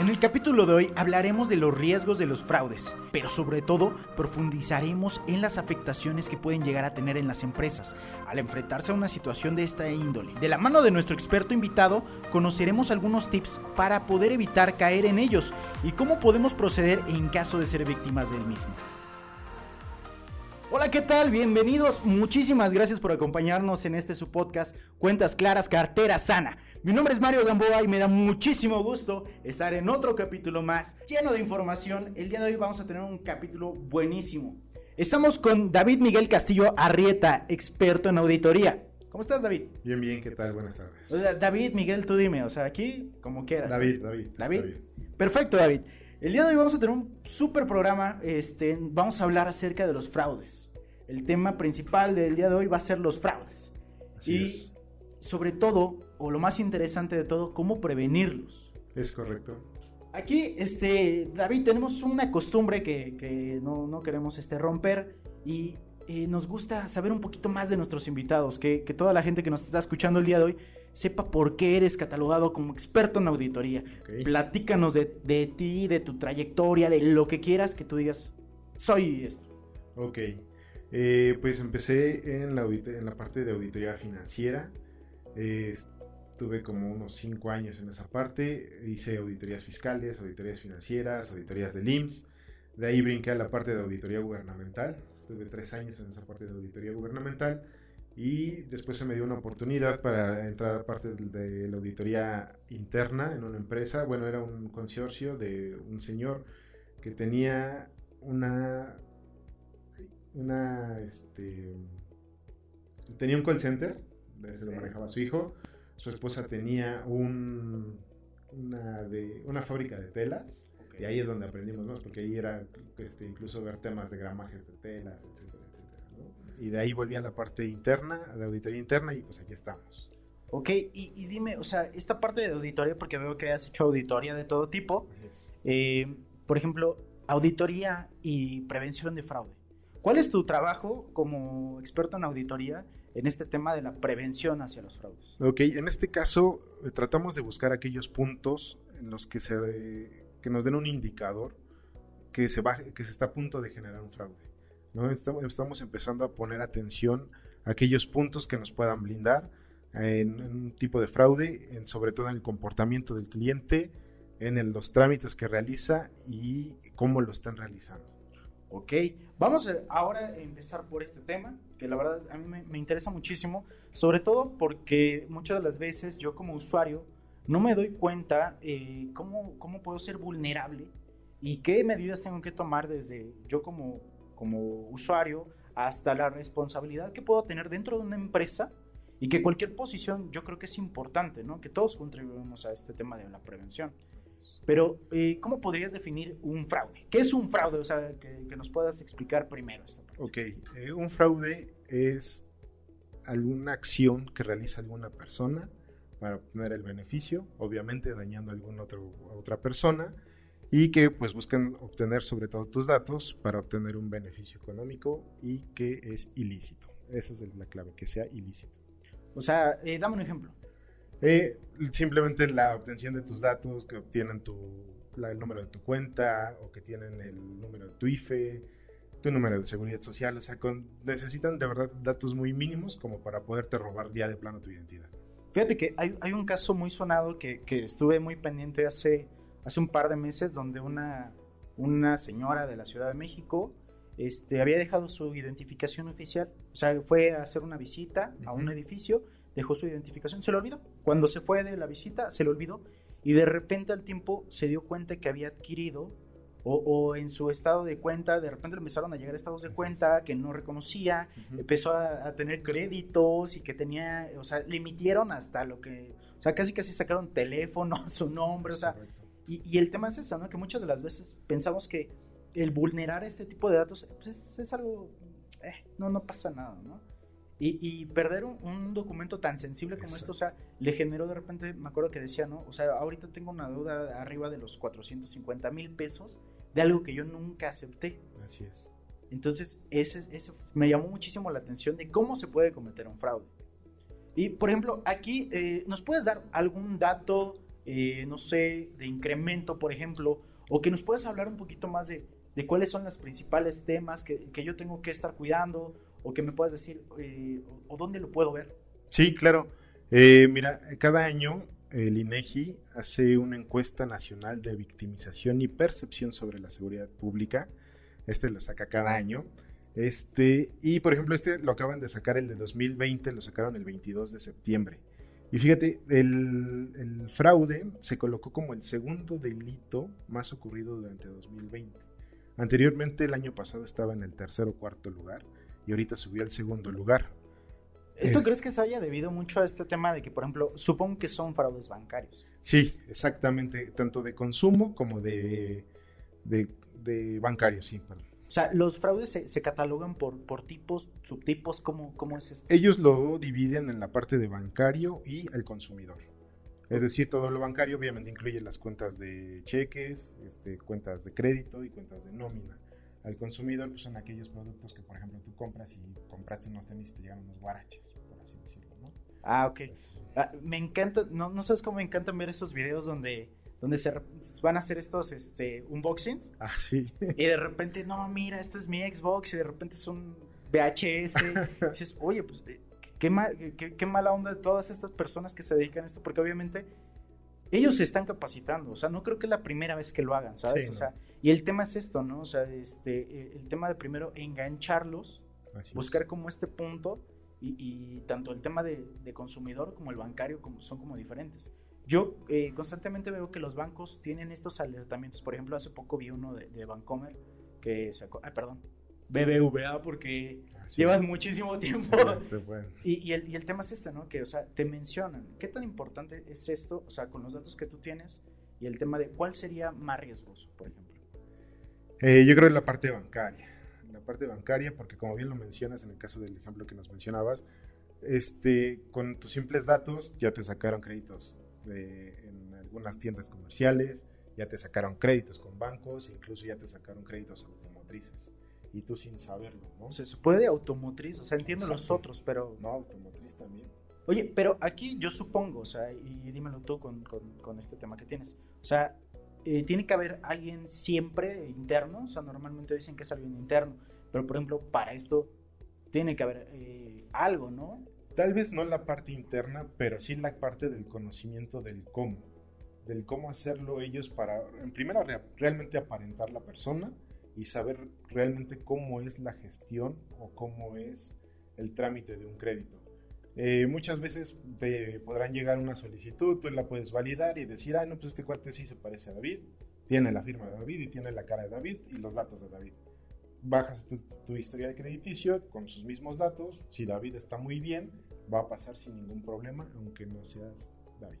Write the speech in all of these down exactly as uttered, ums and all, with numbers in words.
En el capítulo de hoy hablaremos de los riesgos de los fraudes, pero sobre todo profundizaremos en las afectaciones que pueden llegar a tener en las empresas al enfrentarse a una situación de esta índole. De la mano de nuestro experto invitado conoceremos algunos tips para poder evitar caer en ellos y cómo podemos proceder en caso de ser víctimas del mismo. Hola, ¿qué tal? Bienvenidos. Muchísimas gracias por acompañarnos en este su podcast Cuentas Claras, Cartera Sana. Mi nombre es Mario Gamboa y me da muchísimo gusto estar en otro capítulo más lleno de información. El día de hoy vamos a tener un capítulo buenísimo. Estamos con David Miguel Castillo Arrieta, experto en auditoría. ¿Cómo estás, David? Bien, bien, ¿qué tal? Buenas tardes. O sea, David, Miguel, tú dime, o sea, aquí como quieras. David, David. David. David. Perfecto, David. El día de hoy vamos a tener un súper programa, este, vamos a hablar acerca de los fraudes. El tema principal del día de hoy va a ser los fraudes. Así y es. Sobre todo, o lo más interesante de todo, cómo prevenirlos. Es correcto. Aquí, este, David, tenemos una costumbre que, que no, no queremos este, romper y eh, nos gusta saber un poquito más de nuestros invitados, que, que toda la gente que nos está escuchando el día de hoy sepa por qué eres catalogado como experto en auditoría. Okay. Platícanos de, de ti, de tu trayectoria, de lo que quieras que tú digas, soy esto. Ok, eh, pues empecé en la, audit- en la parte de auditoría financiera. Eh, Tuve como unos cinco años en esa parte, hice auditorías fiscales, auditorías financieras, auditorías del I M S S, de ahí brinqué a la parte de auditoría gubernamental, estuve tres años en esa parte de auditoría gubernamental y después se me dio una oportunidad para entrar a parte de la auditoría interna en una empresa. Bueno, era un consorcio de un señor que tenía una, una este, tenía un call center, se lo manejaba su hijo. Su esposa tenía un, una, de, una fábrica de telas, okay. Y ahí es donde aprendimos más, porque ahí era este, incluso ver temas de gramajes de telas, etcétera, etcétera, ¿no? Y de ahí volví a la parte interna, a la auditoría interna, y pues aquí estamos. Ok, y, y dime, o sea, esta parte de auditoría, porque veo que has hecho auditoría de todo tipo, yes. eh, por ejemplo, auditoría y prevención de fraude. ¿Cuál es tu trabajo como experto en auditoría en este tema de la prevención hacia los fraudes? Ok, en este caso tratamos de buscar aquellos puntos en los que, se, que nos den un indicador que se, baje, que se está a punto de generar un fraude, ¿no? Estamos, estamos empezando a poner atención a aquellos puntos que nos puedan blindar en, en un tipo de fraude, en, sobre todo en el comportamiento del cliente, en el, los trámites que realiza y cómo lo están realizando. Ok, vamos a ahora a empezar por este tema, que la verdad a mí me, me interesa muchísimo, sobre todo porque muchas de las veces yo como usuario no me doy cuenta eh, cómo, cómo puedo ser vulnerable y qué medidas tengo que tomar desde yo como, como usuario hasta la responsabilidad que puedo tener dentro de una empresa y que cualquier posición yo creo que es importante, ¿no? Que todos contribuimos a este tema de la prevención. Pero, eh, ¿cómo podrías definir un fraude? ¿Qué es un fraude? O sea, que, que nos puedas explicar primero esta parte. Ok, eh, un fraude es alguna acción que realiza alguna persona para obtener el beneficio, obviamente dañando a alguna otra, otra persona, y que pues buscan obtener sobre todo tus datos para obtener un beneficio económico y que es ilícito. Esa es la clave, que sea ilícito. O sea, eh, dame un ejemplo. Eh, simplemente la obtención de tus datos, que obtienen tu, la, el número de tu cuenta o que tienen el número de tu I F E, tu número de seguridad social, o sea, con, necesitan de verdad datos muy mínimos como para poderte robar ya de plano tu identidad. Fíjate que hay, hay un caso muy sonado que, que estuve muy pendiente hace, hace un par de meses, donde una, una señora de la Ciudad de México este, había dejado su identificación oficial, o sea, fue a hacer una visita uh-huh. a un edificio. Dejó su identificación, se lo olvidó. Cuando se fue de la visita, se lo olvidó. Y de repente al tiempo se dio cuenta que había adquirido, o, o en su estado de cuenta, de repente empezaron a llegar estados de cuenta que no reconocía, uh-huh. empezó a, a tener créditos y que tenía, o sea, le emitieron hasta lo que, o sea, casi casi sacaron teléfono, su nombre, es o sea. Y, y el tema es ese, ¿no? Que muchas de las veces pensamos que el vulnerar este tipo de datos, pues es, es algo, eh, no, no pasa nada, ¿no? Y, y perder un, un documento tan sensible como Exacto. esto, o sea, le generó de repente, me acuerdo que decía, ¿no? O sea, ahorita tengo una deuda arriba de los cuatrocientos cincuenta mil pesos de algo que yo nunca acepté. Así es. Entonces, ese, ese me llamó muchísimo la atención de cómo se puede cometer un fraude. Y, por ejemplo, aquí, eh, ¿nos puedes dar algún dato eh, no sé, de incremento, por ejemplo, o que nos puedas hablar un poquito más de, de cuáles son los principales temas que, que yo tengo que estar cuidando, o que me puedas decir, eh, o, o dónde lo puedo ver. Sí, claro. Eh, mira, cada año el INEGI hace una encuesta nacional de victimización y percepción sobre la seguridad pública. Este lo saca cada año. Este, y por ejemplo, este lo acaban de sacar, el de dos mil veinte, lo sacaron el veintidós de septiembre. Y fíjate, el, el fraude se colocó como el segundo delito más ocurrido durante dos mil veinte. Anteriormente, el año pasado, estaba en el tercer o cuarto lugar y ahorita subió al segundo lugar. ¿Esto es, crees que se haya debido mucho a este tema de que, por ejemplo, supongo que son fraudes bancarios? Sí, exactamente, tanto de consumo como de, de, de bancarios, sí, perdón. O sea, ¿los fraudes se, se catalogan por, por tipos, subtipos? ¿Cómo, cómo es esto? Ellos lo dividen en la parte de bancario y el consumidor. Es decir, todo lo bancario obviamente incluye las cuentas de cheques, este, cuentas de crédito y cuentas de nómina. Al consumidor, pues, son aquellos productos que, por ejemplo, tú compras y compraste unos tenis y te llegan unos guaraches, por así decirlo, ¿no? Ah, ok. Pues, ah, me encanta, no, no sabes cómo me encantan ver esos videos donde... donde se van a hacer estos este, unboxings. Ah, sí. Y de repente, no, mira, este es mi Xbox, y de repente es un V H S. Y dices, oye, pues, qué, mal, qué, qué mala onda de todas estas personas que se dedican a esto, porque obviamente ellos se están capacitando, o sea, no creo que es la primera vez que lo hagan, ¿sabes? Sí, o sea, no. Y el tema es esto, ¿no? O sea, este, el tema de primero engancharlos, así buscar es. Como este punto, y, y tanto el tema de, de consumidor como el bancario como, son como diferentes. Yo eh, constantemente veo que los bancos tienen estos alertamientos. Por ejemplo, hace poco vi uno de, de Bancomer que sacó, ah, perdón, B B V A, porque ah, sí, llevas muchísimo tiempo. Sí, bueno. y, y, el, y el tema es este, ¿no? Que, o sea, te mencionan, ¿qué tan importante es esto? O sea, con los datos que tú tienes y el tema de cuál sería más riesgoso, por ejemplo. Eh, yo creo que la parte bancaria. La parte bancaria, porque como bien lo mencionas en el caso del ejemplo que nos mencionabas, este, con tus simples datos ya te sacaron créditos. De, en algunas tiendas comerciales, ya te sacaron créditos con bancos, incluso ya te sacaron créditos automotrices, y tú sin saberlo, ¿no? O sea, se puede automotriz, o sea, entiendo los otros, pero... No, automotriz también. Oye, pero aquí yo supongo, o sea, y dímelo tú con, con, con este tema que tienes, o sea, eh, tiene que haber alguien siempre interno, o sea, normalmente dicen que es alguien interno, pero por ejemplo, para esto tiene que haber eh, algo, ¿no? Tal vez no la parte interna, pero sí la parte del conocimiento del cómo, del cómo hacerlo ellos para, en primera, re, realmente aparentar la persona y saber realmente cómo es la gestión o cómo es el trámite de un crédito. Eh, muchas veces te podrán llegar una solicitud, tú la puedes validar y decir, ah, no, pues este cuate sí se parece a David, tiene la firma de David y tiene la cara de David y los datos de David. Bajas tu, tu historial crediticio con sus mismos datos. Si David está muy bien, va a pasar sin ningún problema, aunque no seas David.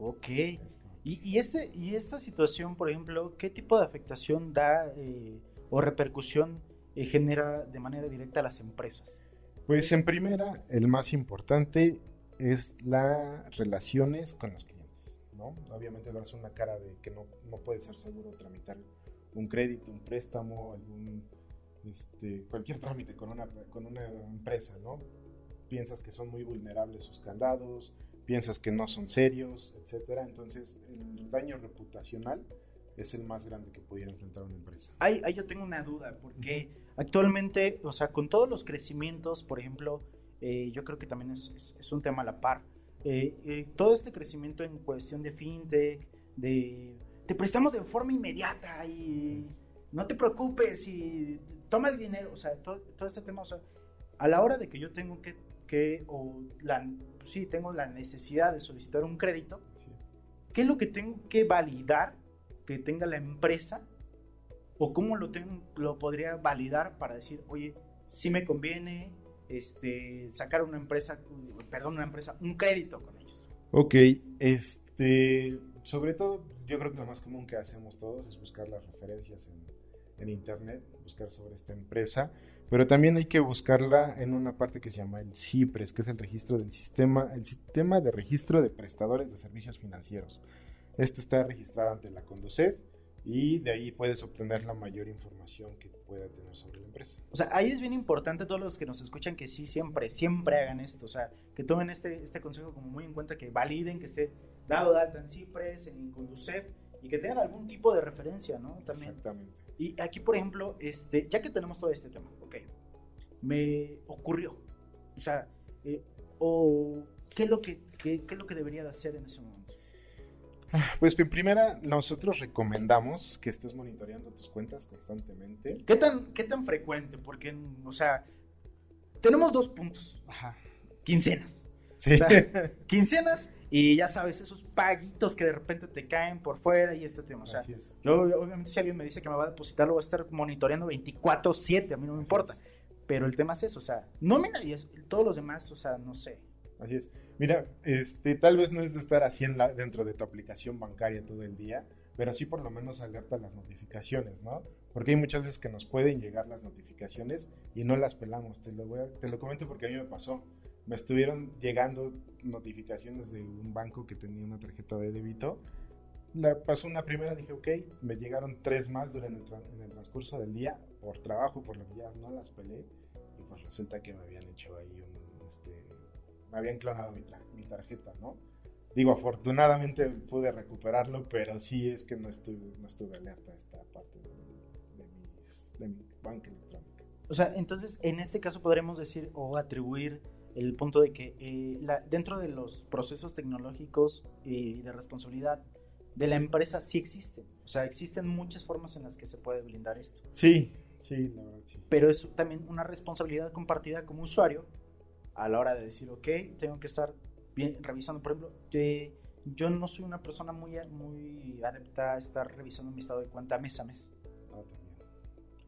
Ok. Y, y, este, y esta situación, por ejemplo, ¿qué tipo de afectación da eh, o repercusión eh, genera de manera directa a las empresas? Pues en primera, el más importante es las relaciones con los clientes, ¿no? Obviamente das una cara de que no, no puede ser seguro tramitar un crédito, un préstamo, algún, este, cualquier trámite con una, con una empresa, ¿no? Piensas que son muy vulnerables sus candados, piensas que no son serios, etcétera. Entonces, el daño reputacional es el más grande que pudiera enfrentar una empresa. Ahí yo tengo una duda, porque uh-huh. actualmente, o sea, con todos los crecimientos, por ejemplo, eh, yo creo que también es, es, es un tema a la par. Eh, eh, todo este crecimiento en cuestión de fintech, de... te prestamos de forma inmediata y no te preocupes y tomas dinero, o sea, todo, todo este tema, o sea, a la hora de que yo tengo que, que o la, pues sí, tengo la necesidad de solicitar un crédito, sí. ¿Qué es lo que tengo que validar que tenga la empresa o cómo lo, tengo, lo podría validar para decir, oye, sí me conviene este, sacar una empresa, perdón, una empresa, un crédito con ellos? Ok, este... sobre todo, yo creo que lo más común que hacemos todos es buscar las referencias en, en internet, buscar sobre esta empresa, pero también hay que buscarla en una parte que se llama el CIPRES, que es el registro del sistema, el sistema de registro de prestadores de servicios financieros. Este está registrado ante la CONDUSEF y de ahí puedes obtener la mayor información que pueda tener sobre la empresa. O sea, ahí es bien importante, todos los que nos escuchan, que sí, siempre, siempre hagan esto, o sea, que tomen este, este consejo como muy en cuenta, que validen, que esté dado de alta en CIPRES, en CONDUSEF, y que tengan algún tipo de referencia, ¿no? También. Exactamente. Y aquí, por ejemplo, este, ya que tenemos todo este tema, ok, me ocurrió, o sea, eh, o ¿qué es lo que, qué, qué es lo que debería de hacer en ese momento? Pues en primera, nosotros recomendamos que estés monitoreando tus cuentas constantemente. ¿Qué tan, qué tan frecuente? Porque, o sea, tenemos dos puntos. Ajá. Quincenas. Sí. O sea, quincenas y ya sabes, esos paguitos que de repente te caen por fuera y este tema. O sea, yo obviamente si alguien me dice que me va a depositar, lo voy a estar monitoreando veinticuatro siete, a mí no me importa. Así es. Pero el tema es eso, o sea, nómina y todos los demás, o sea, no sé. Así es. Mira, este, tal vez no es de estar así en la, dentro de tu aplicación bancaria todo el día, pero sí por lo menos alerta las notificaciones, ¿no? Porque hay muchas veces que nos pueden llegar las notificaciones y no las pelamos. Te lo, voy a, te lo comento porque a mí me pasó. Me estuvieron llegando notificaciones de un banco que tenía una tarjeta de débito. La pasó una primera, dije, ok, me llegaron tres más durante el tra- en el transcurso del día por trabajo, por lo que ya no las pelé. Y pues resulta que me habían hecho ahí un... Este, me habían clonado mi, tra- mi tarjeta, ¿no? Digo, afortunadamente pude recuperarlo, pero sí es que no estuve, no estuve alerta a esta parte de, de, mis, de mi banca electrónica. O sea, entonces, en este caso podremos decir o atribuir el punto de que eh, la, dentro de los procesos tecnológicos y eh, de responsabilidad de la empresa sí existen. O sea, existen muchas formas en las que se puede blindar esto. Sí, sí, la verdad, sí. Pero es también una responsabilidad compartida como usuario a la hora de decir, ok, tengo que estar bien, revisando, por ejemplo, eh, yo no soy una persona muy, muy adepta a estar revisando mi estado de cuenta mes a mes. No,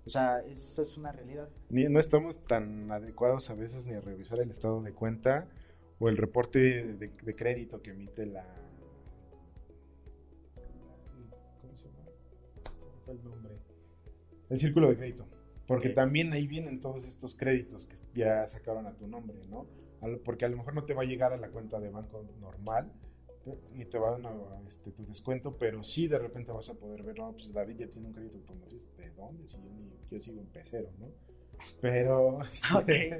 o sea, eso es una realidad. Ni, no estamos tan adecuados a veces ni a revisar el estado de cuenta o el reporte de, de, de crédito que emite la... ¿Cómo se llama? ¿Cómo fue el nombre? El Círculo de Crédito. Porque okay. También ahí vienen todos estos créditos que ya sacaron a tu nombre, ¿no? Porque a lo mejor no te va a llegar a la cuenta de banco normal y te van a este, tu descuento, pero sí de repente vas a poder ver, no, pues David ya tiene un crédito automotriz, ¿de dónde? Si yo, yo sigo en pecero, ¿no? Pero, este, okay.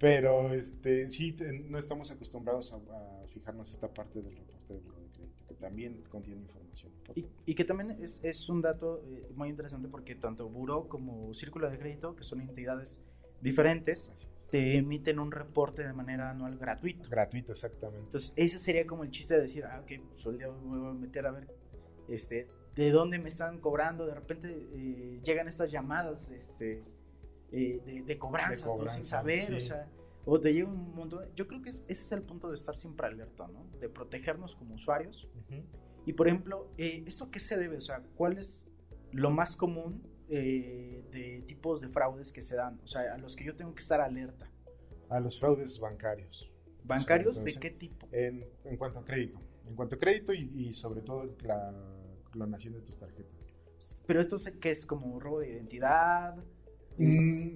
pero este, sí te, no estamos acostumbrados a, a fijarnos esta parte del reporte de crédito, que también contiene información. Y, y que también es, es un dato muy interesante porque tanto Buró como Círculo de Crédito, que son entidades diferentes, así te emiten un reporte de manera anual gratuito. Gratuito, exactamente. Entonces, ese sería como el chiste de decir, ah, ok, pues el día de hoy me voy a meter a ver este, de dónde me están cobrando. De repente eh, llegan estas llamadas este, eh, de, de cobranza, de cobranza sin saber, sí. O sea, o te llega un montón. Yo creo que es, ese es el punto de estar siempre alerta, ¿no? De protegernos como usuarios. Uh-huh. Y, por ejemplo, eh, ¿esto qué se debe? O sea, ¿cuál es lo más común Eh, de tipos de fraudes que se dan, o sea, a los que yo tengo que estar alerta? A los fraudes bancarios. ¿Bancarios? O sea, entonces, ¿de qué tipo? En, en cuanto a crédito, en cuanto a crédito y, y sobre todo la clonación de tus tarjetas. Pero esto sé que es como robo de identidad. Es... Mm,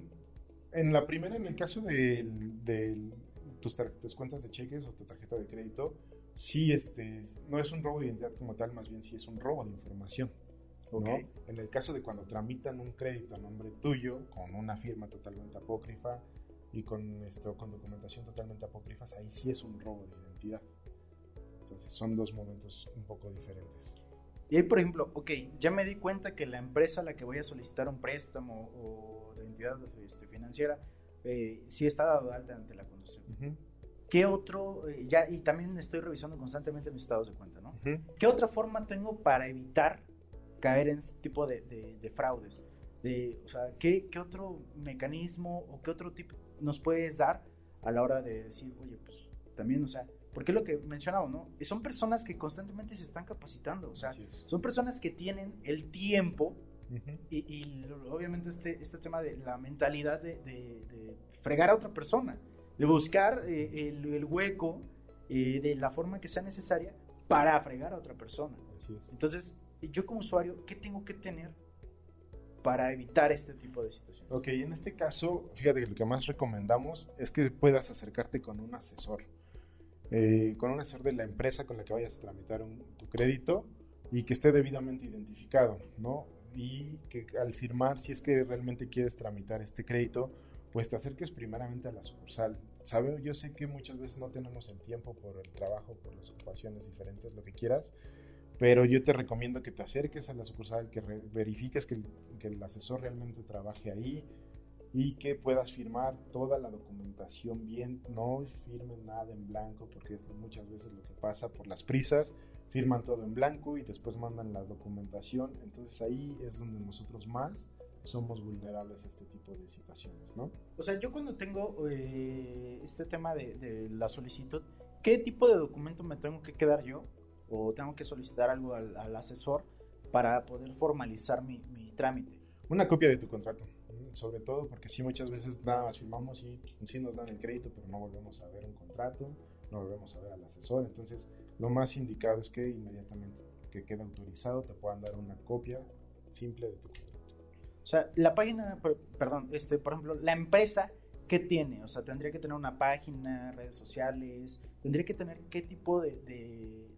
en la primera, en el caso de, de tus, tar- tus cuentas de cheques o tu tarjeta de crédito, sí, este, no es un robo de identidad como tal, más bien sí es un robo de información. ¿No? Okay. En el caso de cuando tramitan un crédito a nombre tuyo, con una firma totalmente apócrifa y con, esto, con documentación totalmente apócrifa, ahí sí es un robo de identidad. Entonces son dos momentos un poco diferentes. Y ahí, por ejemplo, ok, ya me di cuenta que la empresa a la que voy a solicitar un préstamo o de entidad este, financiera eh, sí está dado de alta ante la CONDUSEF. Uh-huh. ¿Qué otro, eh, ya, y también estoy revisando constantemente mis estados de cuenta, ¿no? Uh-huh. ¿Qué otra forma tengo para evitar caer en este tipo de, de, de fraudes? De, o sea, ¿qué, ¿qué otro mecanismo o qué otro tipo nos puedes dar a la hora de decir, oye, pues también, o sea, porque lo que mencionaba, ¿no? Son personas que constantemente se están capacitando, o sea, son personas que tienen el tiempo. Uh-huh. y, y obviamente este, este tema de la mentalidad de, de, de fregar a otra persona, de buscar eh, el, el hueco eh, de la forma que sea necesaria para fregar a otra persona. Entonces, yo como usuario, ¿qué tengo que tener para evitar este tipo de situaciones? Ok, en este caso, fíjate que lo que más recomendamos es que puedas acercarte con un asesor, eh, con un asesor de la empresa con la que vayas a tramitar un, tu crédito y que esté debidamente identificado, ¿no? Y que al firmar, si es que realmente quieres tramitar este crédito, pues te acerques primeramente a la sucursal. sabe, yo sé que muchas veces no tenemos el tiempo por el trabajo, por las ocupaciones diferentes, lo que quieras, pero yo te recomiendo que te acerques a la sucursal, que re- verifiques que el, que el asesor realmente trabaje ahí y que puedas firmar toda la documentación bien. No firmen nada en blanco, porque es muchas veces lo que pasa por las prisas. Firman todo en blanco y después mandan la documentación. Entonces ahí es donde nosotros más somos vulnerables a este tipo de situaciones, ¿no? O sea, yo cuando tengo eh, este tema de, de la solicitud, ¿qué tipo de documento me tengo que quedar yo? ¿O tengo que solicitar algo al, al asesor para poder formalizar mi, mi trámite? Una copia de tu contrato, sobre todo, porque sí, muchas veces nada más firmamos y sí nos dan el crédito, pero no volvemos a ver un contrato, no volvemos a ver al asesor. Entonces lo más indicado es que inmediatamente que quede autorizado te puedan dar una copia simple de tu contrato. O sea, la página, perdón, este, por ejemplo, la empresa, ¿qué tiene? O sea, ¿tendría que tener una página, redes sociales? ¿Tendría que tener qué tipo de, de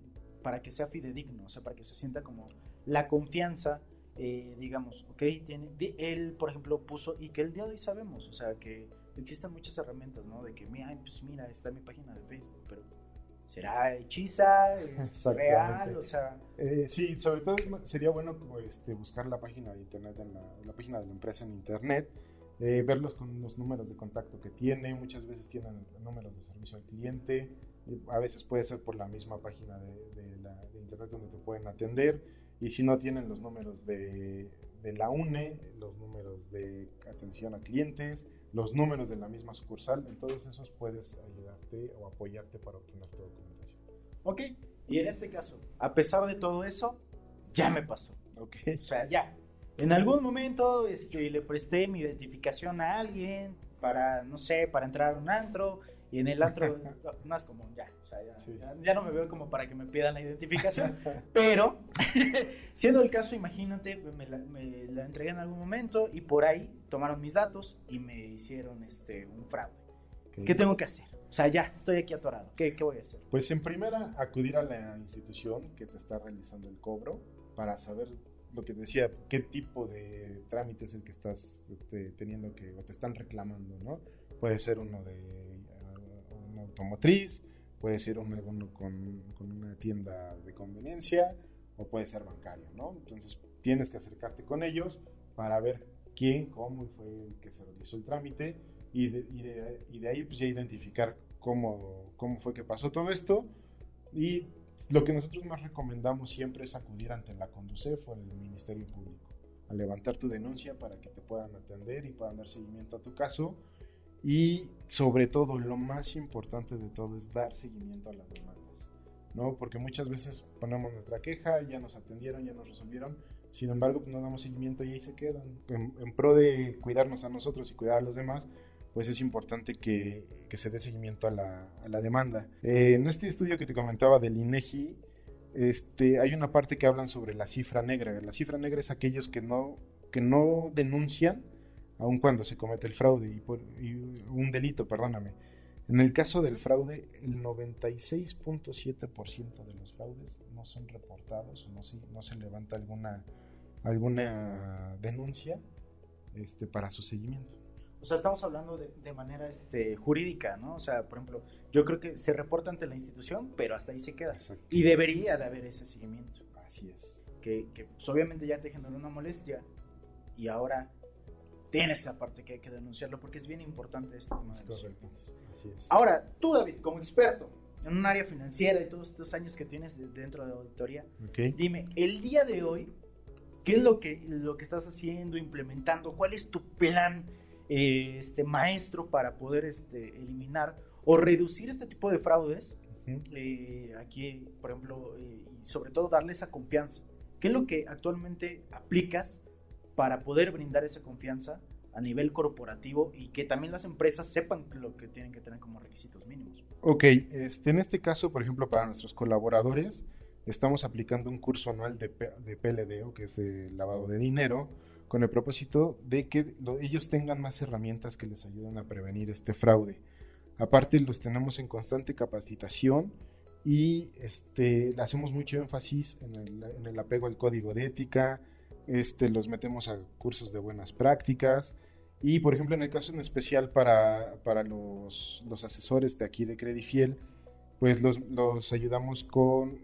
para que sea fidedigno? O sea, para que se sienta como la confianza, eh, digamos, ok, tiene, él, por ejemplo, puso, y que el día de hoy sabemos, o sea, que existen muchas herramientas, ¿no? De que, mira, pues mira, está mi página de Facebook, pero ¿será hechiza? ¿Es real? O sea, eh, sí, sobre todo sería bueno este, buscar la página de internet, en la, la página de la empresa en internet, eh, verlos con los números de contacto que tiene. Muchas veces tienen números de servicio al cliente, a veces puede ser por la misma página de, de, la, de internet donde te pueden atender, y si no tienen los números de, de la U N E, los números de atención a clientes, los números de la misma sucursal, en todos esos puedes ayudarte o apoyarte para obtener tu documentación. Ok, y en este caso, a pesar de todo eso, ya me pasó. Ok. O sea, ya. En algún momento este, le presté mi identificación a alguien para, no sé, para entrar a un antro, y en el antro, no es común, ya, o sea, ya, sí. ya, ya no me veo como para que me pidan la identificación, pero, siendo el caso, imagínate, me la, me la entregué en algún momento y por ahí tomaron mis datos y me hicieron este, un fraude. Okay. ¿Qué tengo que hacer? O sea, ya, estoy aquí atorado, ¿qué, qué voy a hacer? Pues en primera, acudir a la institución que te está realizando el cobro para saber lo que decía, qué tipo de trámite es el que estás te, teniendo que, o te están reclamando, ¿no? Puede ser uno de automotriz, puede ser un alguno con, con una tienda de conveniencia, o puede ser bancario, ¿no? Entonces tienes que acercarte con ellos para ver quién, cómo fue el que se realizó el trámite, y de, y de, y de ahí pues ya identificar cómo, cómo fue que pasó todo esto. Y lo que nosotros más recomendamos siempre es acudir ante la CONDUSEF o el Ministerio Público a levantar tu denuncia para que te puedan atender y puedan dar seguimiento a tu caso. Y sobre todo, lo más importante de todo es dar seguimiento a las demandas, ¿no? Porque muchas veces ponemos nuestra queja, ya nos atendieron, ya nos resolvieron, sin embargo no damos seguimiento y ahí se quedan. En, en pro de cuidarnos a nosotros y cuidar a los demás, pues es importante que, que se dé seguimiento a la, a la demanda. Eh, en este estudio que te comentaba del INEGI, este, hay una parte que hablan sobre la cifra negra. La cifra negra es aquellos que no, que no denuncian, aun cuando se comete el fraude y, por, y un delito, perdóname. En el caso del fraude, el noventa y seis punto siete por ciento de los fraudes no son reportados, no se, no se levanta alguna, alguna denuncia este, para su seguimiento. O sea, estamos hablando de, de manera este, jurídica, ¿no? O sea, por ejemplo, yo creo que se reporta ante la institución, pero hasta ahí se queda. Exacto. Y debería de haber ese seguimiento. Así es. Que, que pues, obviamente ya te generó una molestia y ahora tienes esa parte que hay que denunciarlo, porque es bien importante este tema de los fraudes. Así es. Ahora, tú, David, como experto en un área financiera y todos estos años que tienes dentro de auditoría, okay, dime, el día de hoy, ¿qué es lo que, lo que estás haciendo, implementando? ¿Cuál es tu plan eh, este, maestro para poder este, eliminar o reducir este tipo de fraudes? Uh-huh. Eh, aquí, por ejemplo, eh, y sobre todo darle esa confianza. ¿Qué es lo que actualmente aplicas para poder brindar esa confianza a nivel corporativo y que también las empresas sepan lo que tienen que tener como requisitos mínimos? Ok, este, en este caso, por ejemplo, para nuestros colaboradores, estamos aplicando un curso anual de, de P L D, que es el lavado de dinero, con el propósito de que lo, ellos tengan más herramientas que les ayuden a prevenir este fraude. Aparte, los tenemos en constante capacitación y este, hacemos mucho énfasis en el, en el apego al código de ética. Este, los metemos a cursos de buenas prácticas Y, por ejemplo, en el caso en especial para, para los, los asesores de aquí de Credifiel, pues los, los ayudamos con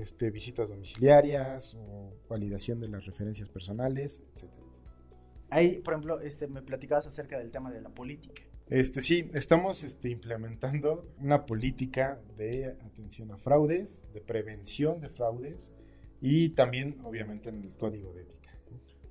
este, visitas domiciliarias o validación de las referencias personales, etcétera. Ahí, por ejemplo, este, me platicabas acerca del tema de la política. Este, sí, estamos este, implementando una política de atención a fraudes, de prevención de fraudes y también, obviamente, en el código de ética.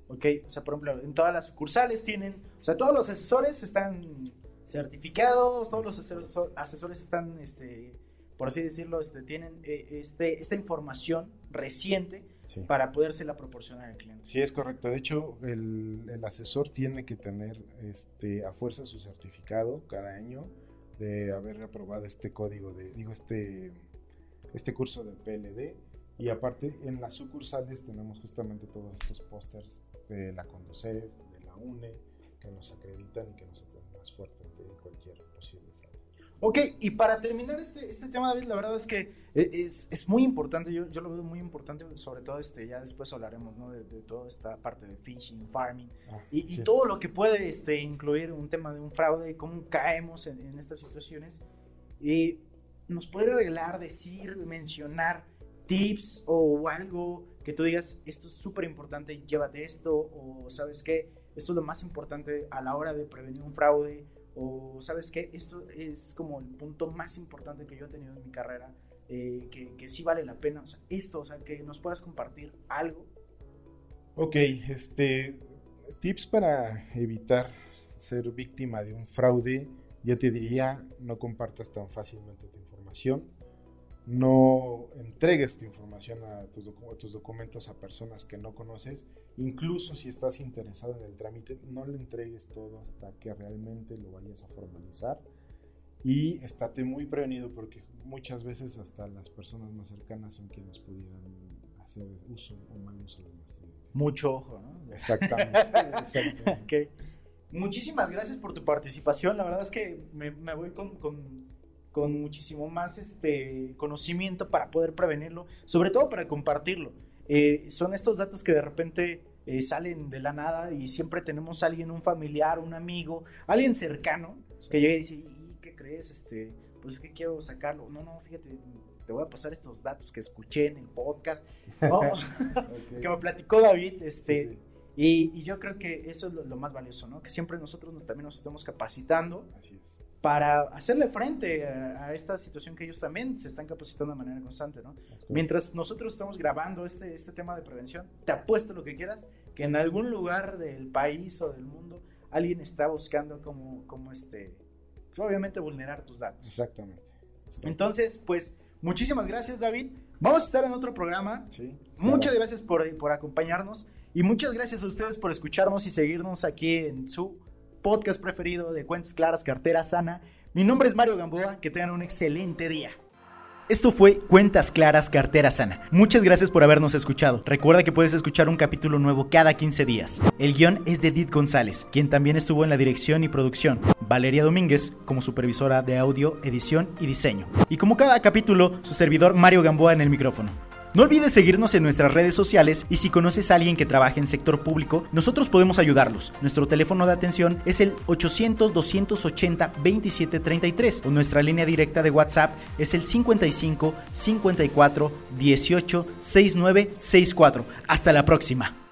Ok, o sea, por ejemplo, en todas las sucursales tienen, o sea, todos los asesores están certificados, todos los asesor, asesores están, este, por así decirlo, este, tienen eh, este, esta información reciente sí. para podérsela proporcionar al cliente. Sí, es correcto. De hecho, el, el asesor tiene que tener este, a fuerza su certificado cada año de haber aprobado este código de, digo, este, este curso del P L D. Y aparte, en las sucursales tenemos justamente todos estos pósters de la CONDUSEF, de la UNE, que nos acreditan y que nos hacen más fuertes de cualquier posible fraude. Ok, y para terminar este, este tema, David, la verdad es que es, es muy importante, yo, yo lo veo muy importante, sobre todo este, ya después hablaremos, ¿no?, de, de toda esta parte de phishing, farming, ah, y, sí. y todo lo que puede este, incluir un tema de un fraude y cómo caemos en, en estas situaciones. Y nos puede arreglar, decir, mencionar tips o algo que tú digas, esto es súper importante, llévate esto, o sabes qué, esto es lo más importante a la hora de prevenir un fraude, o sabes qué, esto es como el punto más importante que yo he tenido en mi carrera, eh, que, que sí vale la pena, o sea, esto, o sea, que nos puedas compartir algo. Ok, este, tips para evitar ser víctima de un fraude, yo te diría, no compartas tan fácilmente tu información. No entregues tu información a tus, docu- a tus documentos a personas que no conoces. Incluso si estás interesado en el trámite, no le entregues todo hasta que realmente lo vayas a formalizar. Y estate muy prevenido porque muchas veces hasta las personas más cercanas son quienes pudieran hacer uso o mal uso de nuestra identidad. Mucho ojo, ¿no? Exactamente. Exactamente. Okay. Muchísimas gracias por tu participación. La verdad es que me, me voy con... con... con muchísimo más este, conocimiento para poder prevenirlo, sobre todo para compartirlo. Eh, son estos datos que de repente eh, salen de la nada y siempre tenemos a alguien, un familiar, un amigo, alguien cercano, sí. que llega y dice, ¿y qué crees? Este, pues es que quiero sacarlo. No, no, fíjate, te voy a pasar estos datos que escuché en el podcast, ¿no? Okay. Que me platicó David, este, sí. y, y yo creo que eso es lo, lo más valioso, ¿no? Que siempre nosotros nos, también nos estamos capacitando. Así es. Para hacerle frente a, a esta situación que ellos también se están capacitando de manera constante, ¿no? Exacto. Mientras nosotros estamos grabando este, este tema de prevención, te apuesto lo que quieras, que en algún lugar del país o del mundo alguien está buscando como, como este, obviamente vulnerar tus datos. Exactamente. Exactamente. Entonces, pues, muchísimas gracias, David. Vamos a estar en otro programa. Sí. Muchas claro. gracias por, por acompañarnos y muchas gracias a ustedes por escucharnos y seguirnos aquí en su podcast preferido de Cuentas Claras, Cartera Sana. Mi nombre es Mario Gamboa, que tengan un excelente día. Esto fue Cuentas Claras, Cartera Sana. Muchas gracias por habernos escuchado. Recuerda que puedes escuchar un capítulo nuevo cada quince días. El guión es de Edith González, quien también estuvo en la dirección y producción. Valeria Domínguez como supervisora de audio, edición y diseño. Y como cada capítulo, su servidor Mario Gamboa en el micrófono. No olvides seguirnos en nuestras redes sociales y si conoces a alguien que trabaja en sector público, nosotros podemos ayudarlos. Nuestro teléfono de atención es el ochocientos, doscientos ochenta, veintisiete treinta y tres o nuestra línea directa de WhatsApp es el cincuenta y cinco, cincuenta y cuatro, dieciocho, sesenta y nueve, sesenta y cuatro. Hasta la próxima.